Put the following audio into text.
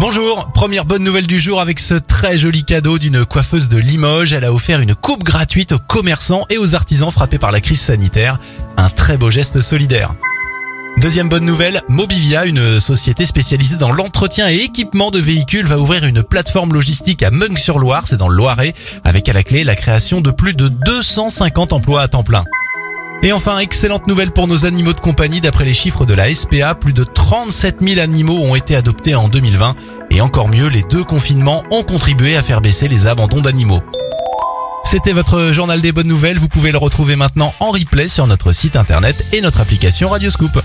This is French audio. Bonjour, première bonne nouvelle du jour avec ce très joli cadeau d'une coiffeuse de Limoges. Elle a offert une coupe gratuite aux commerçants et aux artisans frappés par la crise sanitaire. Un très beau geste solidaire. Deuxième bonne nouvelle, Mobivia, une société spécialisée dans l'entretien et équipement de véhicules, va ouvrir une plateforme logistique à Meung-sur-Loire, c'est dans le Loiret, avec à la clé la création de plus de 250 emplois à temps plein. Et enfin, excellente nouvelle pour nos animaux de compagnie. D'après les chiffres de la SPA, plus de 37 000 animaux ont été adoptés en 2020. Et encore mieux, les deux confinements ont contribué à faire baisser les abandons d'animaux. C'était votre Journal des Bonnes Nouvelles. Vous pouvez le retrouver maintenant en replay sur notre site internet et notre application Radioscoop.